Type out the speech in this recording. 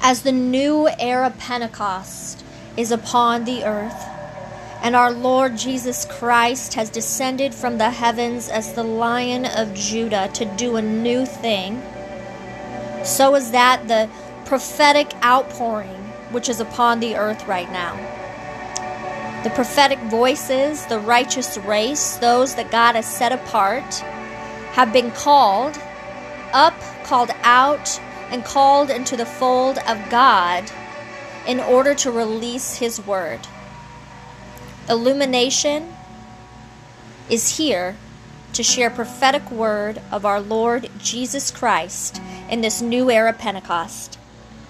as the new era Pentecost is upon the earth, and our Lord Jesus Christ has descended from the heavens as the Lion of Judah to do a new thing, so is that the prophetic outpouring which is upon the earth right now. The prophetic voices, the righteous race, those that God has set apart, have been called up, called out, and called into the fold of God in order to release His word. Illumination is here to share prophetic word of our Lord Jesus Christ in this new era Pentecost.